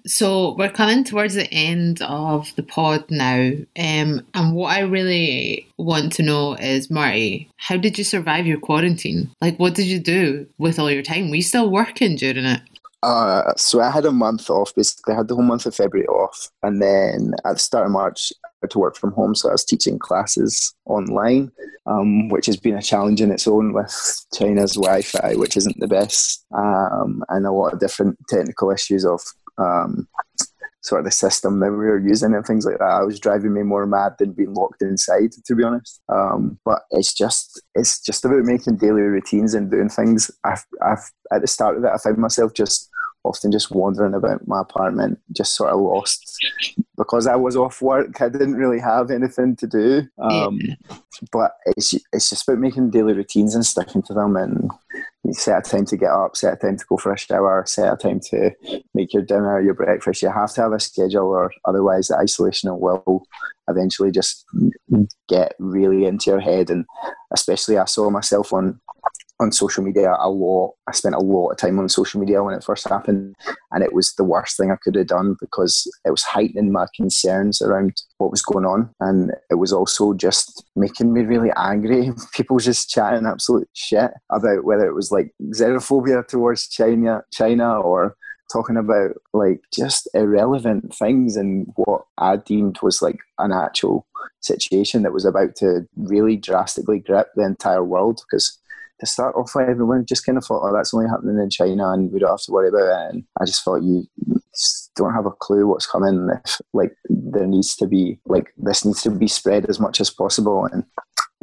So we're coming towards the end of the pod now, um, and what I really want to know is, Marty, how did you survive your quarantine? Like, what did you do with all your time? Were you still working during it? Uh, so I had a month off, basically. I had the whole month of February off, and then at the start of March, I had to work from home, so I was teaching classes online, um, which has been a challenge in its own with China's Wi-Fi, which isn't the best, um, and a lot of different technical issues of Um, sort of the system that we were using and things like that. I was driving me more mad than being locked inside, to be honest. Um, but it's just it's just about making daily routines and doing things. I've, I've at the start of it, I found myself just often just wandering about my apartment, just sort of lost. Because I was off work, I didn't really have anything to do. Um, yeah. But it's it's just about making daily routines and sticking to them, and you set a time to get up, set a time to go for a shower, set a time to make your dinner, your breakfast. You have to have a schedule, or otherwise the isolation will eventually just get really into your head. And especially I saw myself on on social media a lot. I spent a lot of time on social media when it first happened, and it was the worst thing I could have done because it was heightening my concerns around what was going on, and it was also just making me really angry. People just chatting absolute shit about whether it was like xenophobia towards China China or talking about like just irrelevant things and what I deemed was like an actual situation that was about to really drastically grip the entire world. Because to start off with, everyone just kind of thought, oh, that's only happening in China and we don't have to worry about it. And I just thought, you don't have a clue what's coming. If, like, there needs to be, like, this needs to be spread as much as possible. And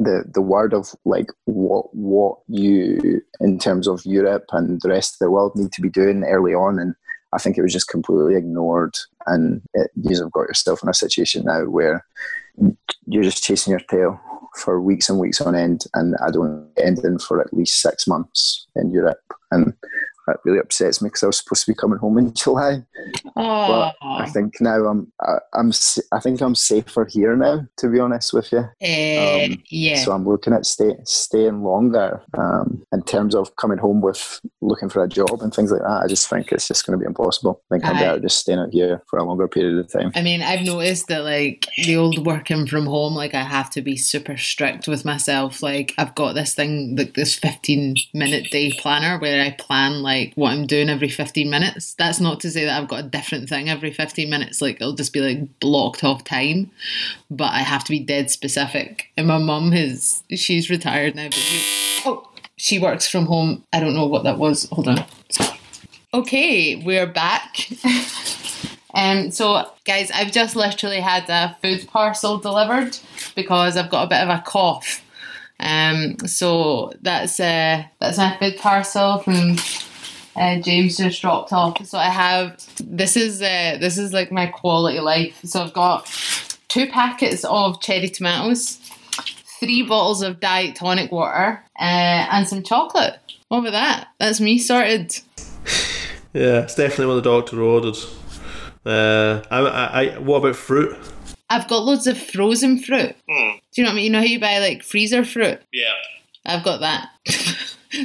the the word of like what what you in terms of Europe and the rest of the world need to be doing early on, and I think it was just completely ignored. And you have got yourself in a situation now where you're just chasing your tail for weeks and weeks on end, and I don't end in for at least six months in Europe, and that really upsets me because I was supposed to be coming home in July. Aww. But I think now I'm I, I'm I think I'm safer here now, to be honest with you. Uh, um, yeah. So I'm looking at stay, staying longer. Um, in terms of coming home with looking for a job and things like that, I just think it's just going to be impossible. I think I'm better just staying out here for a longer period of time. I mean, I've noticed that like the old working from home, like I have to be super strict with myself. Like I've got this thing, like this fifteen minute day planner where I plan like Like what I'm doing every fifteen minutes. That's not to say that I've got a different thing every fifteen minutes, like it'll just be like blocked off time, but I have to be dead specific. And my mum is she's retired now, but she, oh she works from home. I don't know what that was. Hold on. Okay, we're back. Um, so guys, I've just literally had a food parcel delivered because I've got a bit of a cough. Um, so that's uh, that's my food parcel from. Uh, James just dropped off. So I have, this is uh, this is like my quality life. So I've got two packets of cherry tomatoes, three bottles of diet tonic water, uh, and some chocolate. What about that? That's me sorted. Yeah, it's definitely what the doctor ordered. Uh, I, I, I, what about fruit? I've got loads of frozen fruit. Mm. Do you know what I mean? You know how you buy like freezer fruit? Yeah. I've got that.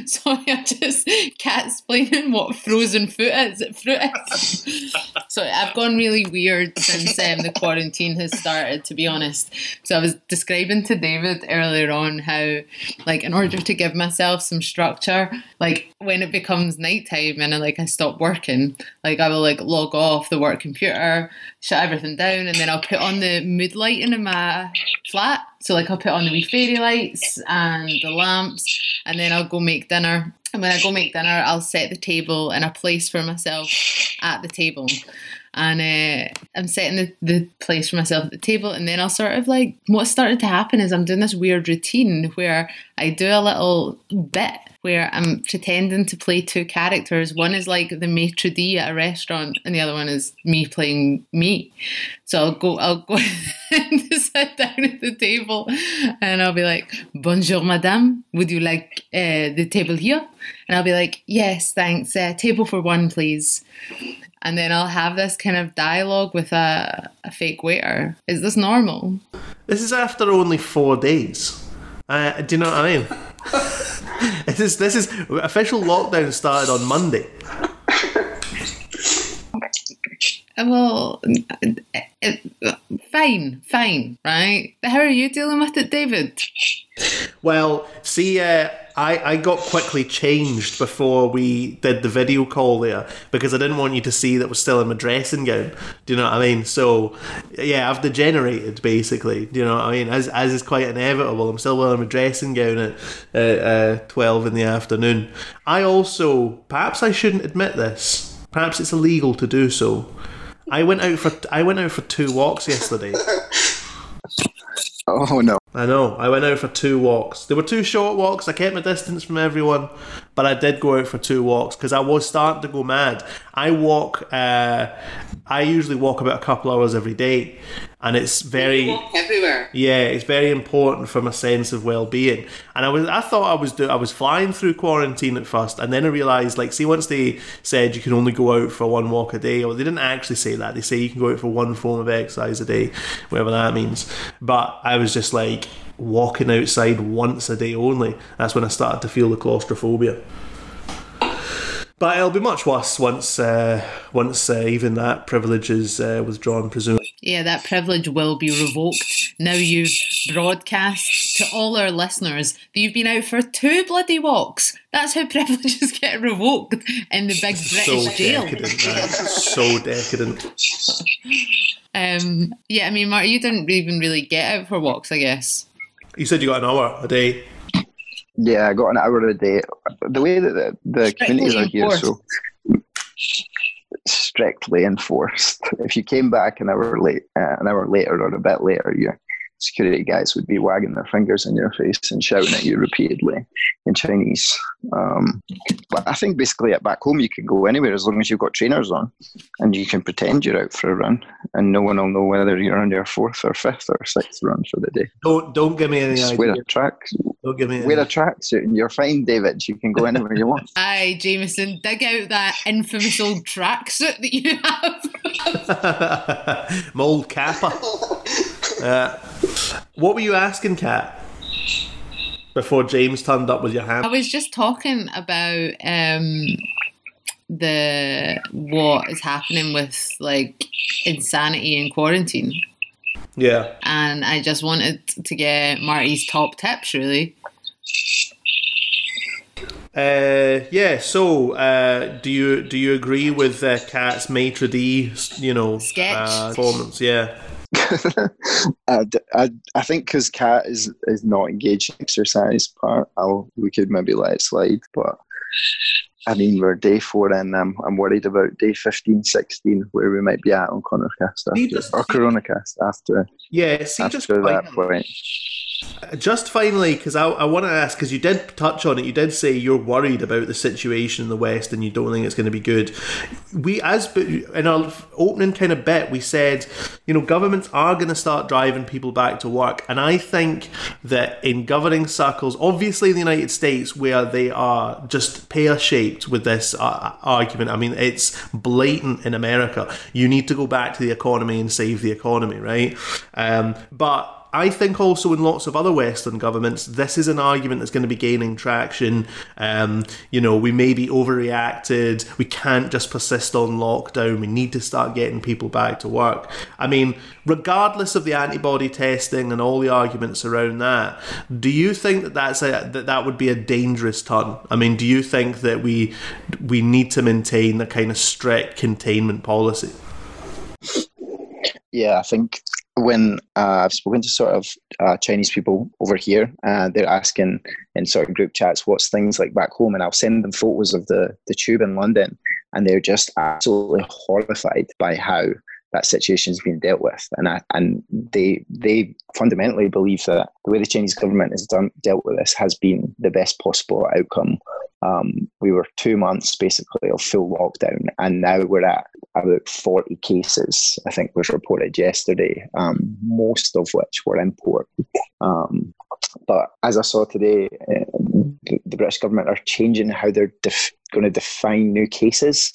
Sorry, I just can't explain what frozen fruit is. Fruit is. Sorry, I've gone really weird since um, the quarantine has started, to be honest. So I was describing to David earlier on how, like, in order to give myself some structure, like, when it becomes nighttime and I, like, I stop working, like, I will, like, log off the work computer, shut everything down, and then I'll put on the mood lighting in my flat. So, like, I'll put on the wee fairy lights and the lamps, and then I'll go make dinner. And when I go make dinner, I'll set the table and a place for myself at the table. And uh, I'm setting the, the place for myself at the table. And then I'll sort of like, what started to happen is I'm doing this weird routine where I do a little bit where I'm pretending to play two characters. One is like the maitre d' at a restaurant and the other one is me playing me. So I'll go, I'll go and sit down at the table and I'll be like, bonjour madame, would you like uh, the table here? And I'll be like, yes, thanks, uh, table for one please. And then I'll have this kind of dialogue with a, a fake waiter. Is this normal? This is after only four days. Uh, do you know what I mean? This is this is official lockdown started on Monday. Well, it, it, fine, fine, right? How are you dealing with it, David? Well, see, uh, I, I got quickly changed before we did the video call there because I didn't want you to see that I was still in my dressing gown. Do you know what I mean? So, yeah, I've degenerated, basically. Do you know what I mean? As as is quite inevitable, I'm still wearing my dressing gown at uh, uh, twelve in the afternoon. I also, perhaps I shouldn't admit this, perhaps it's illegal to do so. I went out for I went out for two walks yesterday. Oh no! I know. I went out for two walks. They were two short walks. I kept my distance from everyone, but I did go out for two walks because I was starting to go mad. I walk. Uh, I usually walk about a couple hours every day, and it's very you walk everywhere. Yeah, it's very important for my sense of well-being. And I was. I thought I was. Do, I was flying through quarantine at first, and then I realised. Like, see, once they said you can only go out for one walk a day, or they didn't actually say that. They say you can go out for one form of exercise a day, whatever that means. But I was just like walking outside once a day only. That's when I started to feel the claustrophobia. But it'll be much worse once uh, once uh, even that privilege is uh, withdrawn, presumably. Yeah, that privilege will be revoked. Now you've broadcast to all our listeners that you've been out for two bloody walks. That's how privileges get revoked in the big British so jail. Decadent, man. So decadent. Um, yeah, I mean, Marty, you didn't even really get out for walks, I guess. You said you got an hour a day. Yeah, I got an hour a day. The way that the, the communities are here, so strictly enforced. If you came back an hour late, uh, an hour later or a bit later, you. Security guys would be wagging their fingers in your face and shouting at you repeatedly in Chinese. Um, but I think basically at back home you can go anywhere as long as you've got trainers on and you can pretend you're out for a run and no one will know whether you're on your fourth or fifth or sixth run for the day. Don't don't give me any Just idea. Wear a track, don't give me any wear idea. a tracksuit and you're fine, David. You can go anywhere you want. Aye, Jameson, dig out that infamous old tracksuit that you have. My old kappa. Uh, what were you asking, Kat, before James turned up with your hand? I was just talking about um, the what is happening with like insanity in quarantine. Yeah. And I just wanted to get Marty's top tips, really. Uh, yeah, so uh, do you do you agree with uh, Kat's maitre d', you know, sketch uh, performance? Yeah. I, I, I think because Cat is, is not engaged in exercise part, I'll, we could maybe let it slide. But I mean, we're day four and I'm, I'm worried about day fifteen, sixteen, where we might be at on CoronaCast after, just, or CoronaCast after, yeah, see, after just that finally, point. Just finally, because I, I want to ask, because you did touch on it, you did say you're worried about the situation in the West and you don't think it's going to be good. We, as in our opening kind of bit, we said, you know, governments are going to start driving people back to work. And I think that in governing circles, obviously in the United States, where they are just pear-shaped with this uh, argument, I mean, it's blatant in America. You need to go back to the economy and save the economy, right? Um, but I think also in lots of other Western governments, this is an argument that's going to be gaining traction. Um, you know, we may be overreacted. We can't just persist on lockdown. We need to start getting people back to work. I mean, regardless of the antibody testing and all the arguments around that, do you think that that's a, that, that would be a dangerous turn? I mean, do you think that we we need to maintain the kind of strict containment policy? Yeah, I think when uh, I've spoken to sort of uh, Chinese people over here, uh, they're asking in sort of group chats, what's things like back home? And I'll send them photos of the, the tube in London, and they're just absolutely horrified by how that situation's been dealt with. And I, and they they fundamentally believe that the way the Chinese government has done dealt with this has been the best possible outcome. Um, we were two months basically of full lockdown, and now we're at about forty cases, I think was reported yesterday, um, most of which were import. Um, but as I saw today, uh, the, the British government are changing how they're def- going to define new cases,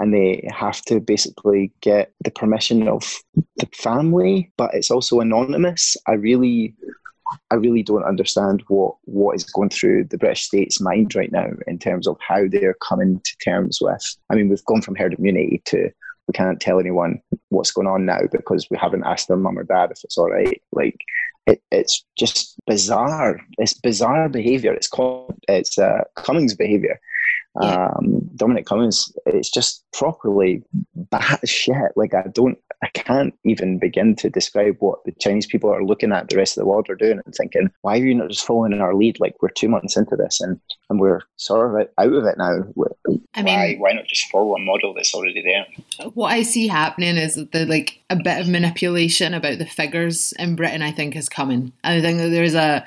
and they have to basically get the permission of the family, but it's also anonymous. I really... I really don't understand what, what is going through the British state's mind right now in terms of how they're coming to terms with. I mean, we've gone from herd immunity to we can't tell anyone what's going on now because we haven't asked their mum or dad if it's all right. Like, it, it's just bizarre. It's bizarre behaviour. It's called, it's uh, Cummings behaviour. Um, Dominic Cummings, it's just properly bad shit. Like, I don't, I can't even begin to describe what the Chinese people are looking at the rest of the world are doing and thinking, why are you not just following our lead? Like, we're two months into this and, and we're sort of out of it now. I mean, why, why not just follow a model that's already there? What I see happening is the, like, a bit of manipulation about the figures in Britain, I think, is coming. I think that there's a,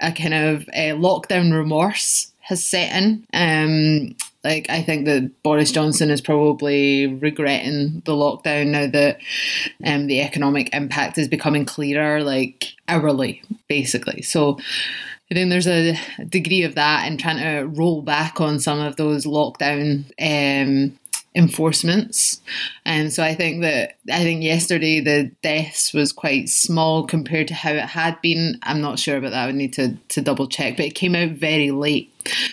a kind of a lockdown remorse has set in. Um, like, I think that Boris Johnson is probably regretting the lockdown now that um, the economic impact is becoming clearer, like, hourly, basically. So I think there's a degree of that and trying to roll back on some of those lockdown um, enforcements. And so I think that, I think yesterday the deaths was quite small compared to how it had been. I'm not sure about that. I would need to, to double check, but it came out very late.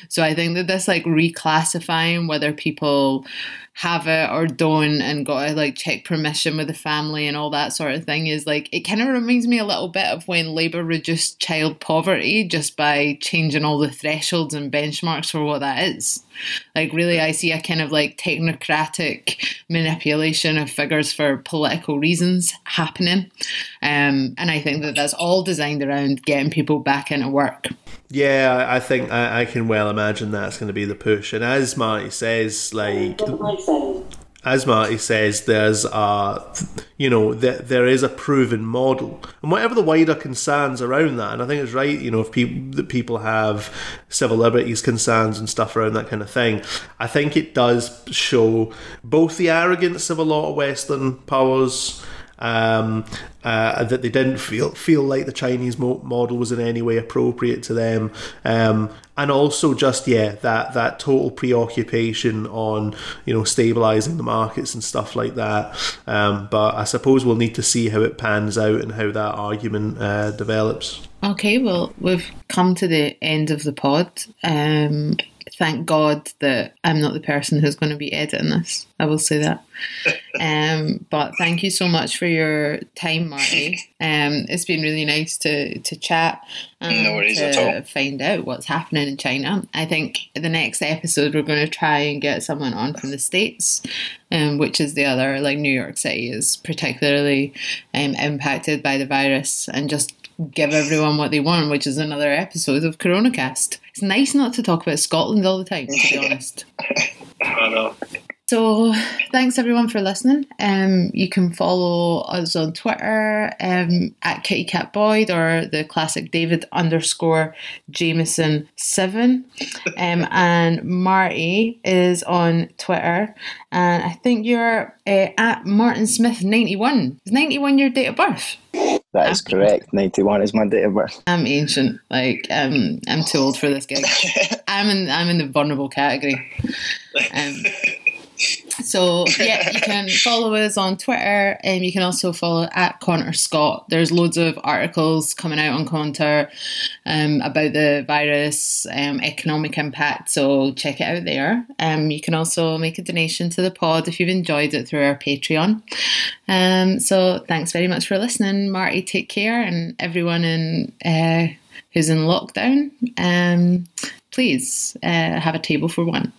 So I think that this like reclassifying whether people have it or don't and got to like check permission with the family and all that sort of thing is like, it kind of reminds me a little bit of when Labour reduced child poverty just by changing all the thresholds and benchmarks for what that is. Like really I see a kind of like technocratic manipulation of figures for political reasons happening. Um, and I think that that's all designed around getting people back into work. Yeah, I think I, I can well imagine that's going to be the push. And as Marty says, like, as Marty says, there's a, you know, th- there is a proven model. And whatever the wider concerns around that, and I think it's right, you know, if people that people have civil liberties concerns and stuff around that kind of thing, I think it does show both the arrogance of a lot of Western powers. Um, uh, that they didn't feel feel like the Chinese mo- model was in any way appropriate to them, um, and also just yeah that that total preoccupation on you know stabilizing the markets and stuff like that. Um, but I suppose we'll need to see how it pans out and how that argument uh, develops. Okay, well we've come to the end of the pod. Um, thank God that I'm not the person who's going to be editing this. I will say that. Um, but thank you so much for your time, Marty. Um, it's been really nice to, to chat and no worries to at all. Find out what's happening in China. I think the next episode we're going to try and get someone on from the States, um, which is the other, like New York City is particularly um, impacted by the virus, and just give everyone what they want, which is another episode of CoronaCast. It's nice not to talk about Scotland all the time, to be honest. I know. So thanks everyone for listening. Um, you can follow us on Twitter um, at Kitty Cat Boyd or the classic David underscore Jameson seven. Um, and Marty is on Twitter, and I think you're uh, at Martin Smith ninety-one. Is ninety-one your date of birth? That is correct. ninety-one is my date of birth. I'm ancient. Like, um, I'm too old for this gig. I'm in. I'm in the vulnerable category. Um, so yeah, you can follow us on Twitter, and you can also follow at Conor Scott. There's loads of articles coming out on Conor um, about the virus, um, economic impact. So check it out there. Um, you can also make a donation to the pod if you've enjoyed it through our Patreon. Um, so thanks very much for listening, Marty. Take care, and everyone in uh, who's in lockdown, um, please uh, have a table for one.